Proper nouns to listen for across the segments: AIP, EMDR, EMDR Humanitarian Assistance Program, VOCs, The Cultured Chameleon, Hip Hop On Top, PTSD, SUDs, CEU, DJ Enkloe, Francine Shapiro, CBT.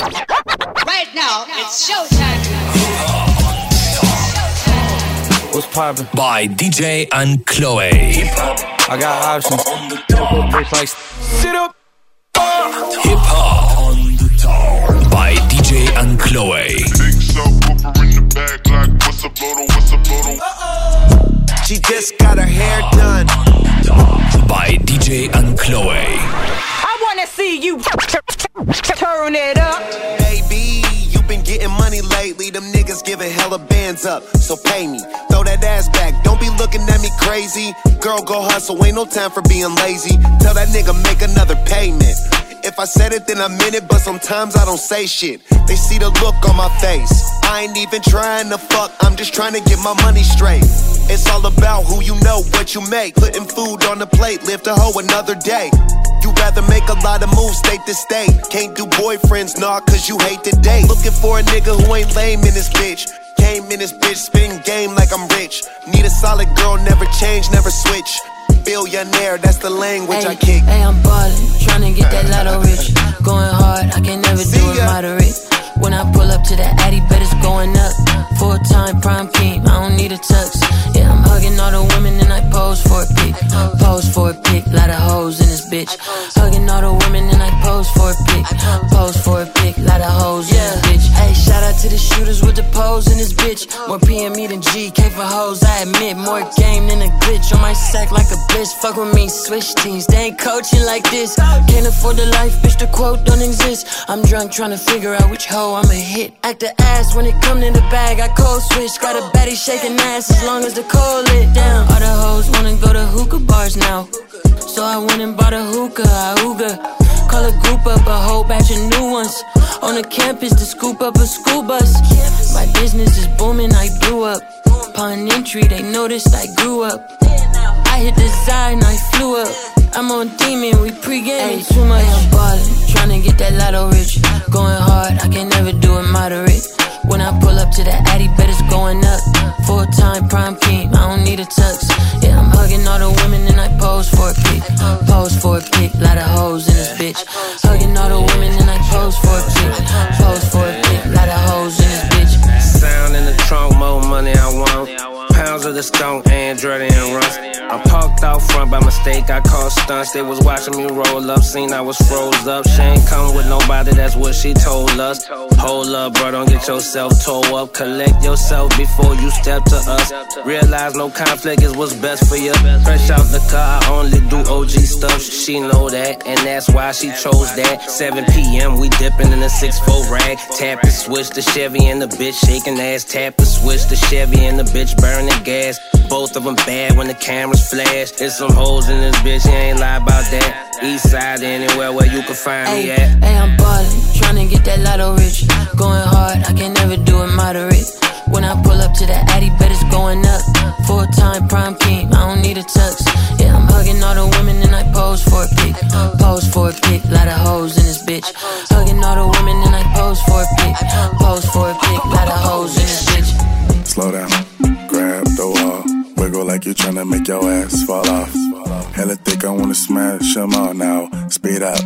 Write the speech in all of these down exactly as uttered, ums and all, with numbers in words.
Right now, it's showtime. What's poppin'? By D J Enkloe. I got options. Bitch, like, sit up. Hip Hop On The Top. By D J Enkloe. Big subwoofer in the back, like, what's up, Lodo? What's up, Lodo? She just got her hair done. By D J Enkloe. See you turn it up. Baby, you been getting money lately. Them niggas giving hella bands up. So pay me, throw that ass back. Don't be looking at me crazy. Girl, go hustle, ain't no time for being lazy. Tell that nigga make another payment. If I said it, then I meant it, but sometimes I don't say shit. They see the look on my face. I ain't even trying to fuck, I'm just trying to get my money straight. It's all about who you know, what you make. Putting food on the plate, live to hoe another day. You rather make a lot of moves state to state. Can't do boyfriends, nah, cause you hate to date. Looking for a nigga who ain't lame in this bitch. Came in this bitch, spin game like I'm rich. Need a solid girl, never change, never switch. Billionaire, that's the language ay, I kick. Hey, I'm ballin', tryna get that lotto rich. Going hard, I can never See do it ya. moderate. When I pull up to the Addy, bet it's going up. Full time prime king, I don't need a tux. Yeah, I'm hugging all the women and I pose for a pic. Pose for a pic, lot of hoes in this bitch. Hugging all the women and I pose for a pic. Pose for a pic, lot of hoes yeah. in this bitch. Hey, shout out to the shooters with the pose in this bitch. More P M E than G K for hoes, I admit. More game than a glitch on my sack like a bitch. Fuck with me, switch teams, they ain't coaching like this. Can't afford the life, bitch, the quote don't exist. I'm drunk trying to figure out which hoe I'm a hit. Act the ass when it come in the bag, I cold switch. Got a baddie shaking ass as long as the cold lit down. All the hoes wanna go to hookah bars now. So I went and bought a hookah, a hookah. Call a group up, a whole batch of new ones. On the campus to scoop up a school bus. My business is booming, I blew up. Upon entry, they noticed I grew up. I hit the side, I flew up. I'm on demon, we pre-game too much. Ay, I'm ballin', tryna get that lotto rich. Going hard, I can never do it moderate. When I pull up to the Addy, bet it's going up. Full time prime king, I don't need a tux. Yeah, I'm hugging all the women and I pose for a pic. Pose for a pic, lot of hoes in this bitch. Hugging all the women and I pose for a pic. Pose for a pic, lot of hoes in this bitch. Sound in the trunk, more money I want. Pounds of the stone, Andretti and Rust. I parked out front by mistake, I caught stunts. They was watching me roll up, seen I was froze up. She ain't come with nobody, that's what she told us. Hold up, bro, don't get yourself tore up. Collect yourself before you step to us. Realize no conflict is what's best for you. Fresh out the car, I only do O G stuff. She know that, and that's why she chose that. seven p.m., we dipping in a six four rag. Tap the switch, the Chevy and the bitch shaking ass. Tap the switch, the Chevy and the bitch burning gas. Both of them bad when the cameras flash. There's some hoes in this bitch, you ain't lie about that. East side, anywhere where you can find ay, me at. Hey, I'm ballin', tryna get that lotto rich. Going hard, I can never do it moderate. When I pull up to the Addy, bet it's going up. Full time prime king, I don't need a tux. Yeah, I'm hugging all the women and I pose for a pic. Pose for a pic, lot of hoes in this bitch. Hugging all the women and I pose for a pic. Pose for a pic, lot of hoes in this bitch. Slow down, grab the wall. Wiggle like you're tryna make your ass fall off. Hella thick, I wanna smash them all now. Speed up,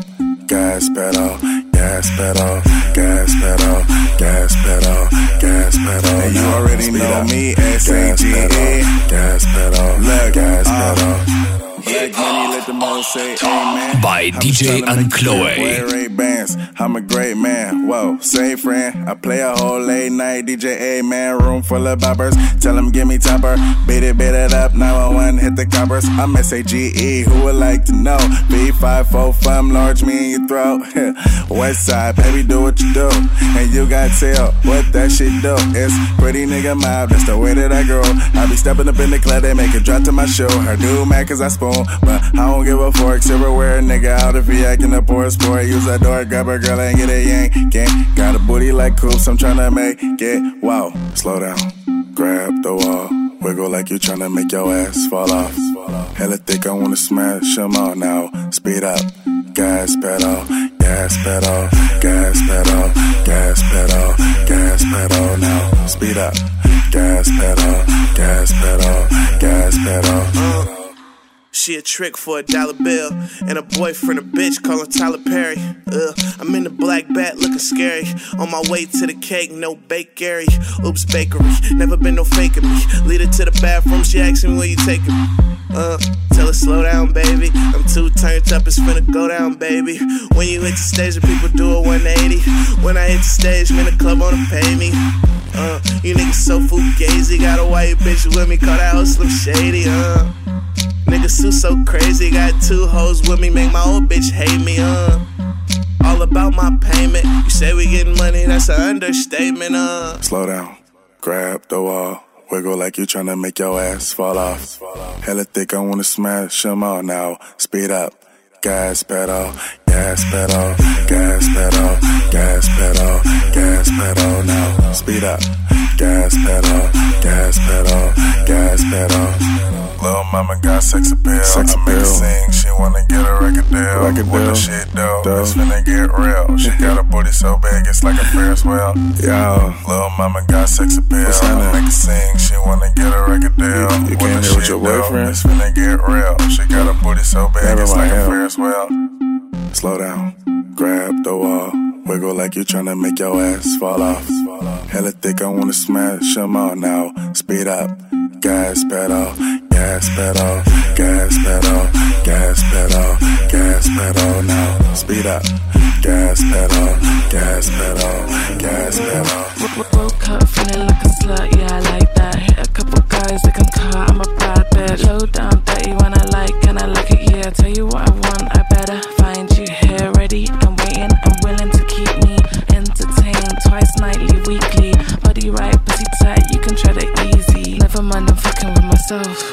gas pedal, gas pedal, gas pedal, gas pedal, gas pedal. And you already know me, S A G A. Gas pedal, gas pedal. Black money, let them all say amen. By D J Enkloe. Wear Ray-Bans, I'm a great man. Whoa, say friend, I play a whole late night D J A-man. Room full of boppers, tell them give me topper. Beat it, beat it up, nine one one, hit the coppers. I'm S A G E, who would like to know? B five four five, large me in your throat. West side, baby, do what you do. And you got tell what that shit do. It's pretty nigga mob, that's the way that I grow. I be stepping up in the club, they make it drop to my shoe. Her do mac cause I spoon. But I don't give a fork, silverware, nigga. Out if he acting a poor sport. Use that door, grab a girl and get a yank. Gang. Got a booty like coops, I'm tryna make it. Wow, slow down, grab the wall. Wiggle like you're tryna make your ass fall off. Hella thick, I wanna smash them all now. Speed up, gas pedal, gas pedal, gas pedal, gas pedal, gas pedal now. Speed up, gas pedal, gas pedal, gas pedal. She a trick for a dollar bill, and a boyfriend a bitch, call her Tyler Perry. Ugh, I'm in the black bat looking scary. On my way to the cake, no bakery. Oops, bakery, never been no faking me. Lead her to the bathroom, she asking me where you taking me. Uh, tell her slow down, baby. I'm too turned up, it's finna go down, baby. When you hit the stage, the people do a one eighty. When I hit the stage, man, the club wanna pay me. Uh, you niggas so fugazi. Got a white bitch with me, call that hoe Slim Shady, uh. Niggas who so crazy, got two hoes with me, make my old bitch hate me, uh. All about my payment, you say we getting money, that's an understatement, uh. Slow down, grab the wall, wiggle like you tryna make your ass fall off. Hella thick, I wanna smash them all now. Speed up, gas pedal, gas pedal, gas pedal, gas pedal, gas pedal now. Speed up, gas pedal, gas pedal, gas pedal. Lil' mama got sex appeal, sex appeal. I make her sing, she wanna get a record deal. Like a what the shit do, it's finna get real. She got a booty so big, it's like a Ferris wheel. Yo, Lil' mama got sex appeal, I make her sing, she wanna get a record deal. You, you can't hear with your boyfriend? It's finna get real. She got a booty so big, Never it's like hell. a Ferris wheel. Slow down, grab the wall, wiggle like you tryna make your ass fall off. Hella thick, I wanna smash them all now. Speed up, gas pedal, gas pedal, gas pedal, gas pedal, gas pedal now. Speed up, gas pedal, gas pedal, gas pedal. Broke up, feeling like a slut, yeah I like that. Hit a couple guys that can cut, I'm a bad bitch. Low down, dirty when I like, and I like it, yeah. Tell you what I want, I better find you here. Ready, I'm waiting, I'm willing to keep me entertained. Twice nightly, weekly, body right, pussy tight, you can tread it easy. Never mind, I'm fucking with myself.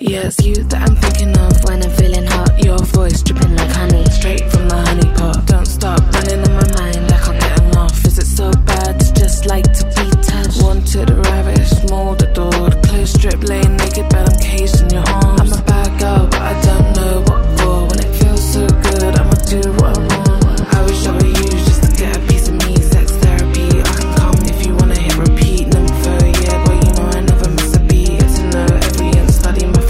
Yeah, it's you that I'm thinking of when I'm feeling hot. Your voice dripping like honey, straight from the honey pot. Don't stop running in my mind, I can't get enough. Is it so bad to just like to be touched? Wanted, ravished, mauled, adored. Close strip, laying naked, but I'm caged in your arms. I'm a bad girl, but I don't know what for. When it feels so good, I'ma do what I want. I wish I were you just to get a piece of me. Sex therapy, I can come if you wanna hit repeat. Nympho, yeah, boy, you know I never miss a beat. It's a no every and study my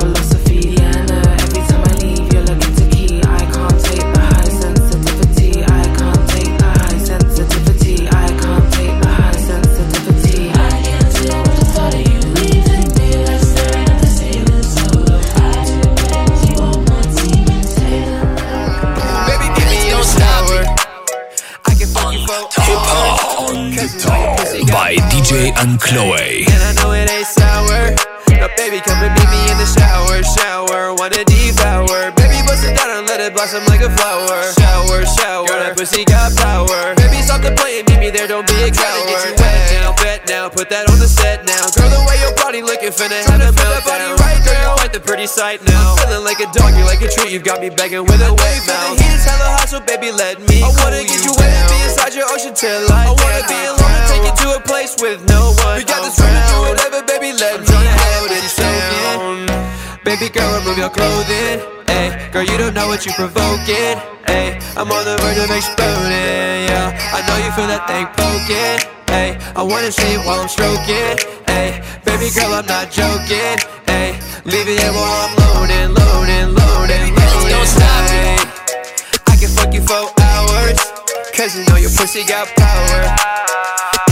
by D J Enkloe. And I know it ain't sour. Now baby, come and meet me in the shower. Shower, wanna devour. Baby, bust it down and let it blossom like a flower. Shower, shower, that pussy got power. Baby, stop the play and meet me there, don't be a coward. Get you wet now, wet now, put that on the set now. Girl, the way your body looking finna have a meltdown. The pretty sight now. I'm feeling like a dog, you're like a treat. You've got me begging with a wet mouth. The heat is hella hot, so baby, let me I wanna get you wet and be inside your ocean till I I wanna be alone and take you to a place with no one. We got this room to do whatever, baby, let me hold it down. Baby girl, remove your clothing. Ayy, girl, you don't know what you're provoking. Ayy, I'm on the verge of exploding, yeah. I know you feel that thing poking. Ayy, I wanna see you while I'm stroking. Ayy, baby girl, I'm not joking. Ayy, leave it here while I'm loading, loading, loading, loading. Don't stop me. I can fuck you for hours, cause you know your pussy got power.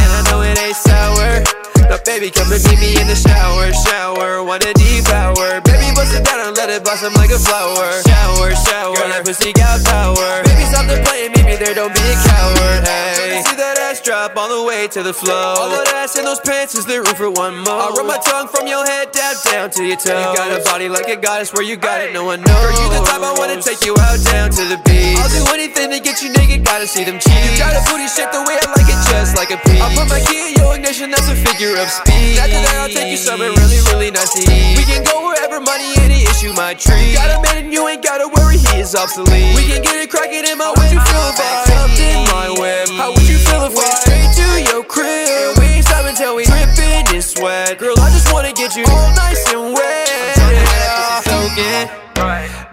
And I know it ain't sour. Now baby, come and meet me in the shower. Shower, wanna devour. Baby, bust it down and let it blossom like a flower. Shower, shower, girl, that pussy got power. Baby, stop the play and meet me there, don't be a coward, hey. See that ass drop all the way to the floor. All that ass in those pants is the room for one more. I'll run my tongue from your head down, down to your toes. You got a body like a goddess, where you got it, no one knows. Girl, you the type I wanna take you out down to the beach. I'll do anything to get you naked, gotta see them cheeks. You got a booty shaped the way I like it, just like a peach. I'll put my key in your ignition, that's a feat. figure of speed. After that I'll take you somewhere really, really nice to eat. We can go wherever money any issue might treat. Got a man and you ain't gotta worry, he is obsolete. We can get it crackin' in my way. Would you feel if I jumped in my whip? How would you feel if we went straight to your crib? And we ain't stoppin' till we drippin' in sweat. Girl, I just wanna get you all nice and wet. I'm tryna soaking.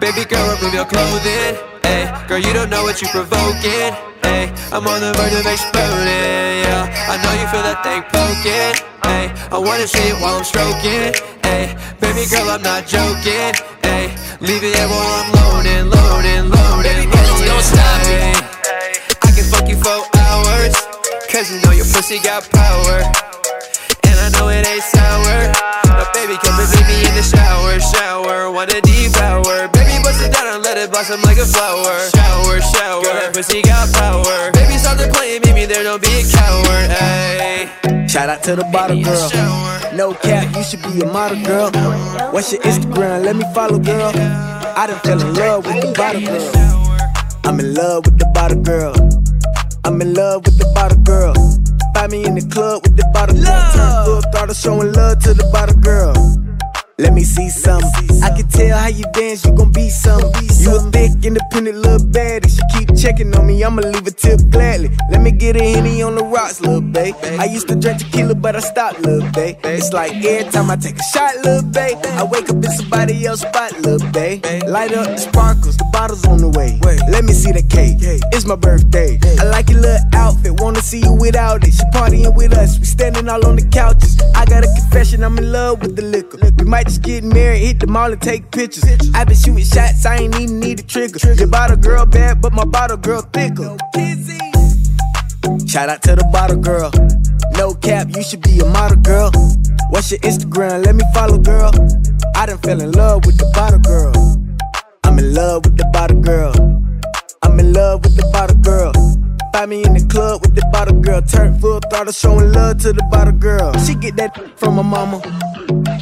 Baby girl, remove your clothing. Ay, girl, you don't know what you provoking. Ay, I'm on the verge of exploding, yeah. I know you feel that thing poking. Ay, I wanna see it while I'm stroking. Ay, baby girl, I'm not joking. Ay, leave it there while I'm loading, loading, loading. Baby girl, just don't stop me. I can fuck you for hours, cause I know your pussy got power. And I know it ain't sour, but baby come and leave me in the shower, shower. Wanna devour, baby bust it down and let it blossom like a flower. Shower, shower, girl, that pussy got power. Baby stop the playing, meet me there, don't be a coward, ayy. Shout out to the bottle girl, no cap, you should be a model girl. What's your Instagram, let me follow girl. I done fell in love with the bottle girl. I'm in love with the bottle girl. I'm in love with the bottle girl. Find me in the club with the bottle girl. Turn full throttle showing love to the bottle girl. Let me see something. I can tell how you dance, you gon' be something. You a thick, independent little baddie. She keep checking on me, I'ma leave a tip gladly. Let me get a Henny on the rocks, lil' bae. I used to drink tequila, but I stopped, lil' bae. It's like every time I take a shot, lil' bae, I wake up in somebody else's spot, lil' bae. Light up the sparkles, the bottle's on the way. Let me see that cake, it's my birthday. I like your little outfit, wanna see you without it. She partying with us, we standing all on the couches. I got a confession, I'm in love with the liquor. We might just get married, hit the mall and take pictures. I been shooting shots, I ain't even need a trigger. Your bottle girl bad, but my bottle girl thicker. Shout out to the bottle girl. No cap, you should be a model girl. What's your Instagram, let me follow girl. I done fell in love with the bottle girl. I'm in love with the bottle girl. I'm in love with the bottle girl. Find me in the club with the bottle girl. Turn full throttle, showing love to the bottle girl. She get that from her mama.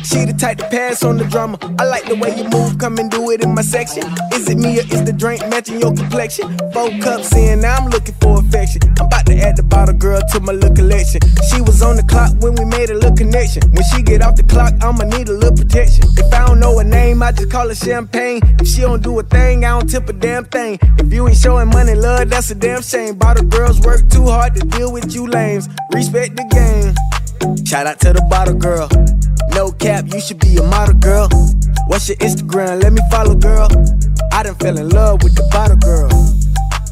She the type to pass on the drama. I like the way you move, come and do it in my section. Is it me or is the drink matching your complexion? Four cups in, now I'm looking for affection. I'm about to add the bottle girl to my little collection. She was on the clock when we made a little connection. When she get off the clock, I'ma need a little protection. If I don't know her name, I just call her champagne. If she don't do a thing, I don't tip a damn thing. If you ain't showing money, love, that's a damn shame. Bottle girls work too hard to deal with you lames. Respect the game. Shout out to the bottle girl. No cap, you should be a model girl. What's your Instagram, let me follow girl. I done fell in love with the bottle girl.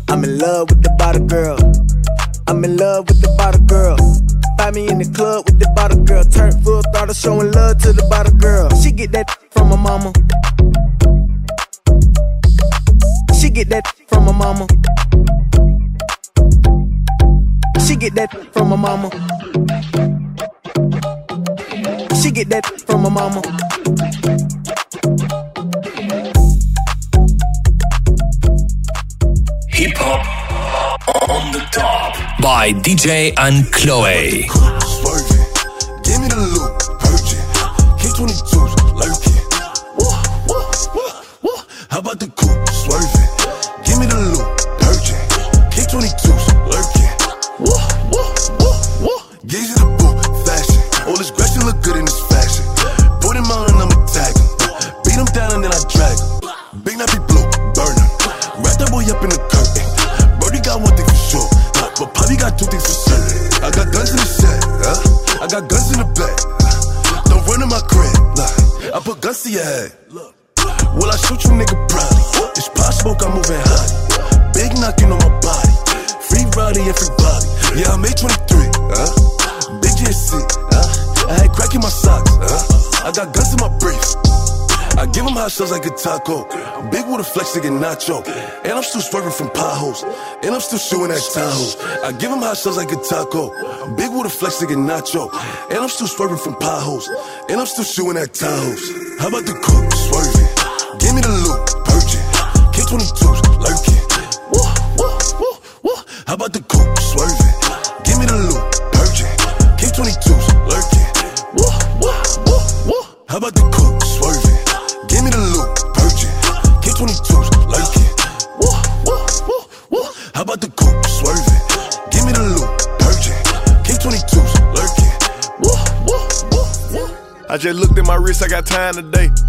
I'm in love with the bottle girl. I'm in love with the bottle girl. Find me in the club with the bottle girl. Turn full throttle, showing love to the bottle girl. She get that from her mama. She get that from her mama. She get that from her mama. She get that from her mama. Hip Hop On The Top by D J Enkloe. Give me the loop, hurt it. K twenty-two's lurking. Woo, woo, woo, woo. How about the coupe swerving? Give me the loop, hurt it. K twenty-two's lurking. Woo, woo, woo, woo. Gaze at the boot, fashion. All this grass look good in this fashion. Put him out and I'm attacking. Beat him down and then I drag him. Big nappy blue, burner. Wrap that boy up in the curtain. Brody got one thing for sure, but Poppy got two things for certain. I got guns in the set, huh? I got guns in the back. Don't run in my crib, nah. I put guns to your head. Will I shoot you, nigga? Probably. It's pop smoke, I'm moving hot. Big knocking on my body. Free riding everybody. Yeah, I'm A twenty-three, huh? G S C, uh, I had crack in my socks, uh, I got guns in my briefs. I give them hot shots like a taco. Big water flex to get nacho. And I'm still swerving from potholes. And I'm still shooting at Tahoes. I give them hot shots like a taco. Big water flex to get nacho. And I'm still swerving from potholes. And I'm still shooting at Tahoes. How about the coupe swerving? Give me the loop, purge it. K twenty-two's lurking. Woo, woo, woo, woo. How about the coupe swerving? Give me the loop. K twenty-two's lurking. Woo, woo, woo, woo. How about the coupe swerving? Give me the loop, purging. K twenty-two's lurking. Woo, woo, woo, woo. How about the coupe swerving? Give me the loop, purging. K twenty-two's lurking. Woo. I just looked at my wrist, I got time today.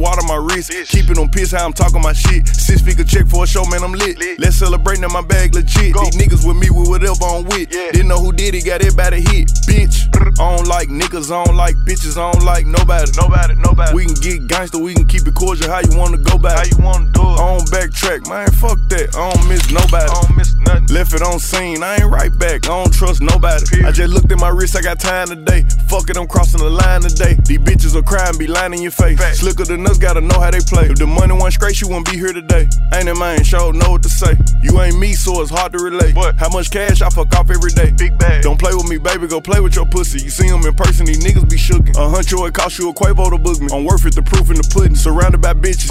water my wrist. Bitch. Keeping on piss how I'm talking my shit. Six figure check for a show, man, I'm lit. lit. Let's celebrate, now my bag legit. Go. These niggas with me with whatever I'm with. Yeah. Didn't know who did it, got everybody hit. Bitch, I don't like niggas, I don't like bitches, I don't like nobody. Nobody, nobody. We can get gangster, we can keep it cordial. How you wanna go back? How you wanna do it? I don't backtrack, man, fuck that. I don't miss nobody. I don't miss nothing. Left it on scene, I ain't right back. I don't trust nobody. Period. I just looked at my wrist, I got time today. Fuck it, I'm crossing the line today. These bitches will cry and be lying in your face. Fact. Slicker than us, gotta know how they play. If the money went straight, she wouldn't be here today. Ain't it, man? Sure know what to say. You ain't me, so it's hard to relate. But how much cash I fuck off every day? Big bag. Don't play with me, baby, go play with your pussy. You see them in person, these niggas be shookin'. A huncho, it cost you a Quavo to book me. I'm worth it, the proof in the pudding. Surrounded by bitches.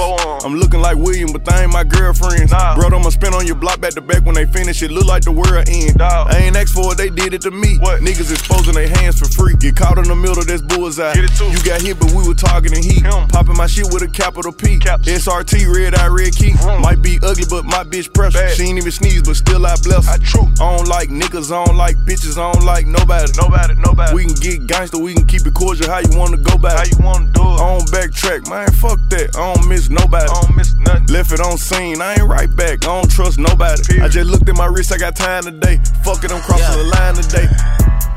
I'm looking like William, but they ain't my girlfriends. Nah. Bro, I'ma spin on your block back to back when they finish. It look like the world end. Dog. I ain't asked for it, they did it to me. What? Niggas exposing their hands for free. Get caught in the middle, that's bullseye. Get it too. You got hit, but we were targeting heat. Him. Popping my shit with a capital P. Caps. S R T, red eye, red key. Mm. Might be ugly, but my bitch pressure. Bad. She ain't even sneeze, but still I bless. I true. I don't like niggas, I don't like bitches, I don't like nobody. Nobody, nobody. We can get gangster, we can keep it cordial. How you wanna go back? How you wanna do it? I don't backtrack, man, fuck that. I don't miss nobody. I don't miss nothing. Left it on scene, I ain't right back. I don't trust nobody. Period. I just looked at my wrist, I got time today. Fuck it, I'm crossing yeah. the line today.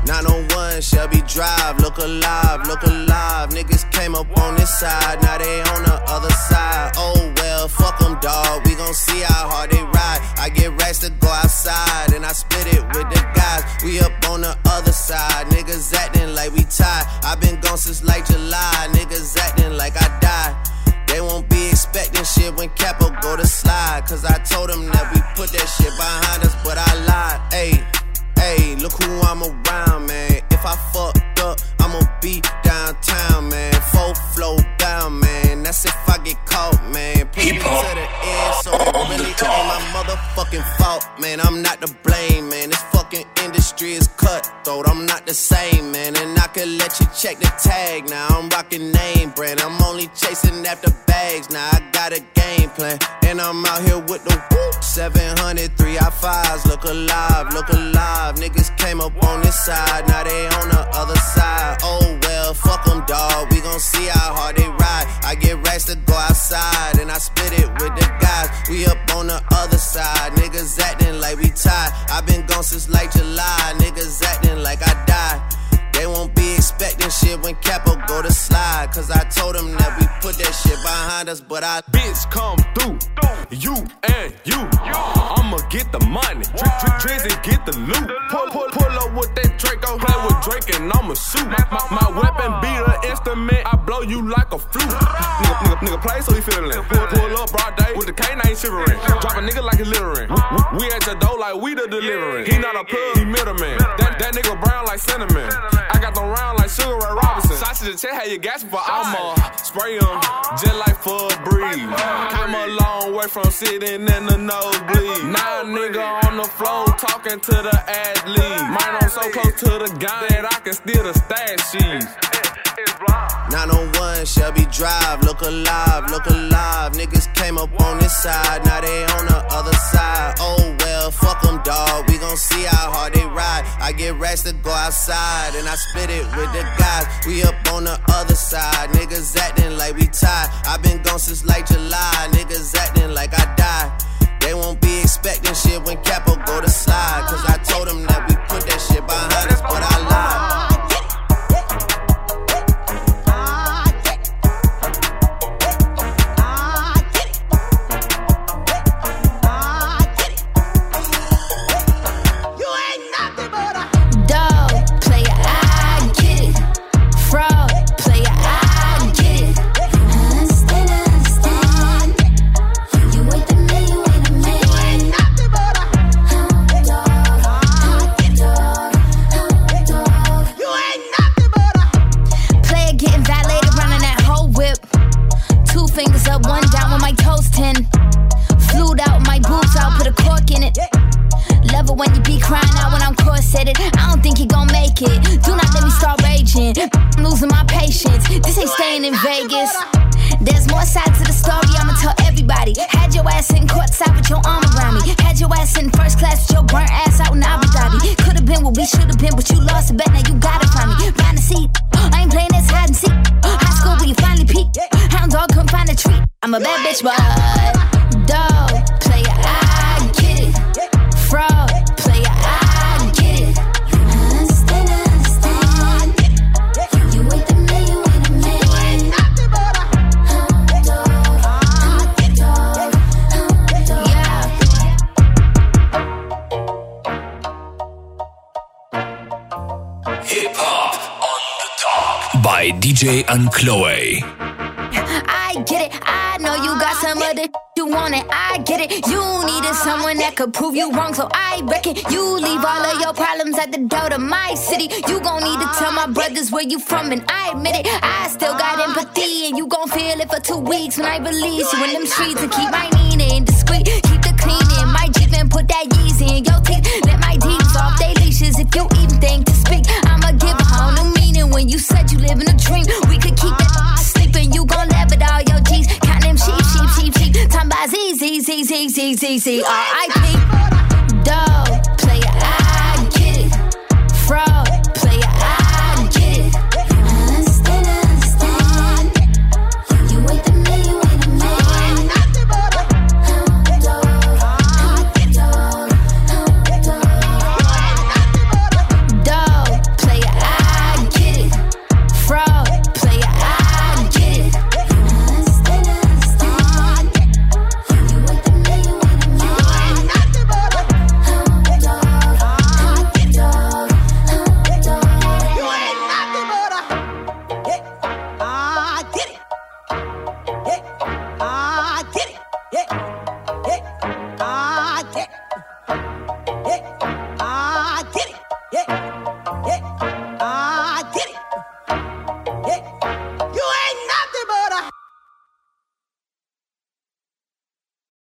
nine oh one Shelby Drive, look alive, look alive. Niggas came up on this side, now they on the other side. Oh well, fuck them, dawg, we gon' see how hard they ride. I get racks to go outside, and I split it with the guys. We up on the other side, niggas acting like we tied. I been gone since like July, niggas acting like I died. They won't be expecting shit when Capo go to slide. Cause I told them that we put that shit behind us, but I lied. Ayy, ayy, look who I'm around, man. If I fucked up, I'ma be downtown, man. Full flow down, man. That's if I get caught, man. Put me to the end, so it really ain't my motherfucking fault, man. I'm not to blame, man. This fucking industry is cutthroat. I'm not the same, man. And I could let you check the tag now. I'm rocking name brand. I'm only chasing after bags now. I got a game plan, and I'm out here with the whoop. seven hundred, three I fives. Look alive, look alive. Niggas came up on this side, now they on the other side. Oh well, fuck them, dawg. We gon' see how hard they ride. I get racks to go outside, and I split it with the guys. We up on the other side, niggas acting like we tied. I been gone since like July, niggas acting like I died. They won't be expecting shit when Capo go to slide. Cause I told them that we put that shit behind us, but I bitch come through, you and you, I'ma get the money, Drizzy get the loot. Pull, pull, pull up with that Draco, play with Drake and I'ma shoot. My, my weapon be the instrument, I blow you like a flute. Nigga, nigga, nigga play so he feelin' it. Pull, pull up broad day with the canine shivering. Drop a nigga like he littering. We, we at your door like we the delivering. He not a plug, he middleman. That, that nigga brown like cinnamon. I got them round like Sugar Ray Robinson. Shots to the chest, how you gas for I'ma spray them just like for a breeze. Came a long way from sitting in the nosebleed. Now a nigga on the floor talking to the athlete. Mine I'm so close to the guy that I can steal the stash sheets. nine oh one Shelby Drive, look alive, look alive. Niggas came up on this side, now they on the other side. Oh well, fuck them, dawg, we gon' see how hard they ride. I get racks to go outside, and I split it with the guys. We up on the other side, niggas acting like we tied. I been gone since like July, niggas acting like I died. They won't be expecting shit when Capo go to slide. Cause I told them that we put that shit behind us, but I lied. losing my patience. This ain't staying in Vegas. There's more sides to the story, I'ma tell everybody. Had your ass sitting courtside with your arm around me. Had your ass sitting first class with your burnt ass out in Abu Dhabi. Could've been what we should've been, but you lost a bet, now you gotta find me. Find a seat, I ain't playing this hide and seek. High school where you finally peaked. Hound dog couldn't find a treat. I'm a bad bitch, but dog, player, I get it. Fraud, player, I get it. Hip Hop on the Top by D J Enkloe. I get it. I know you got some other you want it. I get it. You needed someone that could prove you wrong, so I reckon you leave all of your problems at the door to my city. You gon' need to tell my brothers where you from, and I admit it. I still got empathy, and you gon' feel it for two weeks when I release you in them streets. And keep my Nina in discreet, keep the cleaning, my Jeep, and put that Yeezy in your teeth. Let my deeds off they leashes if you even think to speak. I'ma give a whole new meaning when you said you live in a dream. We could keep that sleeping, you gon' laugh at all your G's. Count them sheep, sheep, sheep, sheep. Time by Z, Z, Z, Z, Z, Z, Z, R I P. Dog.